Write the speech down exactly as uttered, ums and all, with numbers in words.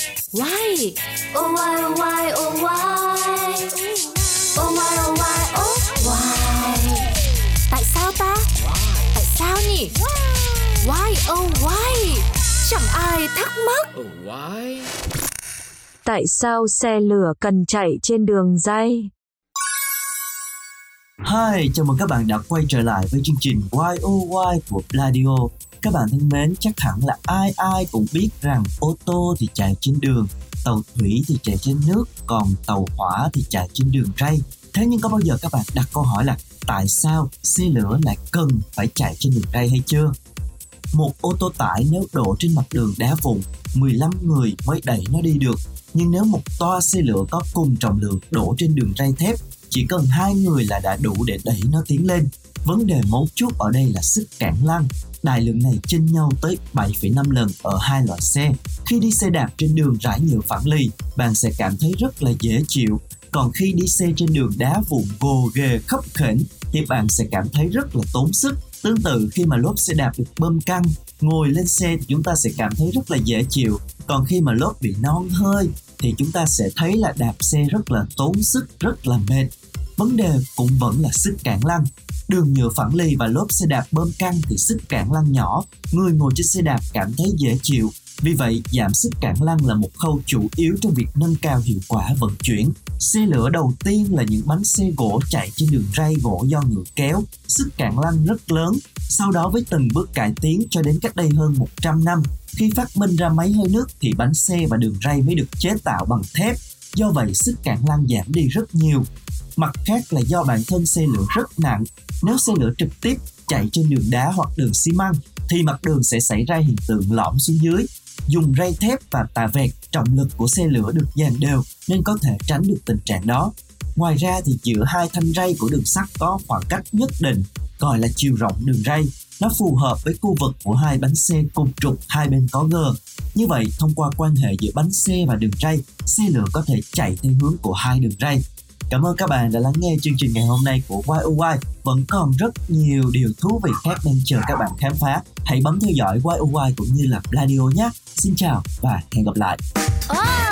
Why? Oh why, oh why, oh why? Oh why, oh why, oh why? Tại sao ta? Why? Tại sao nhỉ? Why? Why, oh why? Chẳng ai thắc mắc. Oh why? Tại sao xe lửa cần chạy trên đường ray? Hi, chào mừng các bạn đã quay trở lại với chương trình Why Oh Why của Pladio. Các bạn thân mến, chắc hẳn là ai ai cũng biết rằng ô tô thì chạy trên đường, tàu thủy thì chạy trên nước, còn tàu hỏa thì chạy trên đường ray. Thế nhưng có bao giờ các bạn đặt câu hỏi là tại sao xe lửa lại cần phải chạy trên đường ray hay chưa? Một ô tô tải nếu đổ trên mặt đường đá vụn, mười lăm người mới đẩy nó đi được. Nhưng nếu một toa xe lửa có cùng trọng lượng đổ trên đường ray thép, chỉ cần hai người là đã đủ để đẩy nó tiến lên. Vấn đề mấu chốt ở đây là sức cản lăn. Đại lượng này chênh nhau tới bảy phẩy năm lần ở hai loại xe. Khi đi xe đạp trên đường rải nhựa phẳng lì, bạn sẽ cảm thấy rất là dễ chịu. Còn khi đi xe trên đường đá vụn gồ ghề khấp khểnh thì bạn sẽ cảm thấy rất là tốn sức. Tương tự khi mà lốp xe đạp được bơm căng, ngồi lên xe thì chúng ta sẽ cảm thấy rất là dễ chịu. Còn khi mà lốp bị non hơi thì chúng ta sẽ thấy là đạp xe rất là tốn sức, rất là mệt. Vấn đề cũng vẫn là sức cản lăn. Đường nhựa phẳng lì và lốp xe đạp bơm căng thì sức cản lăn nhỏ, người ngồi trên xe đạp cảm thấy dễ chịu. Vì vậy, giảm sức cản lăn là một khâu chủ yếu trong việc nâng cao hiệu quả vận chuyển. Xe lửa đầu tiên là những bánh xe gỗ chạy trên đường ray gỗ do ngựa kéo, sức cản lăn rất lớn. Sau đó với từng bước cải tiến cho đến cách đây hơn một trăm năm, khi phát minh ra máy hơi nước thì bánh xe và đường ray mới được chế tạo bằng thép. Do vậy, sức cản lăn giảm đi rất nhiều. Mặt khác là do bản thân xe lửa rất nặng. Nếu xe lửa trực tiếp chạy trên đường đá hoặc đường xi măng thì mặt đường sẽ xảy ra hiện tượng lõm xuống dưới. Dùng ray thép và tà vẹt, trọng lực của xe lửa được dàn đều nên có thể tránh được tình trạng đó. Ngoài ra thì giữa hai thanh ray của đường sắt có khoảng cách nhất định, gọi là chiều rộng đường ray. Nó phù hợp với khu vực của hai bánh xe cùng trục hai bên có gờ. Như vậy, thông qua quan hệ giữa bánh xe và đường ray, xe lửa có thể chạy theo hướng của hai đường ray. Cảm ơn các bạn đã lắng nghe chương trình ngày hôm nay của why oh why. Vẫn còn rất nhiều điều thú vị khác đang chờ các bạn khám phá. Hãy bấm theo dõi why oh why cũng như là Pladio nhé. Xin chào và hẹn gặp lại.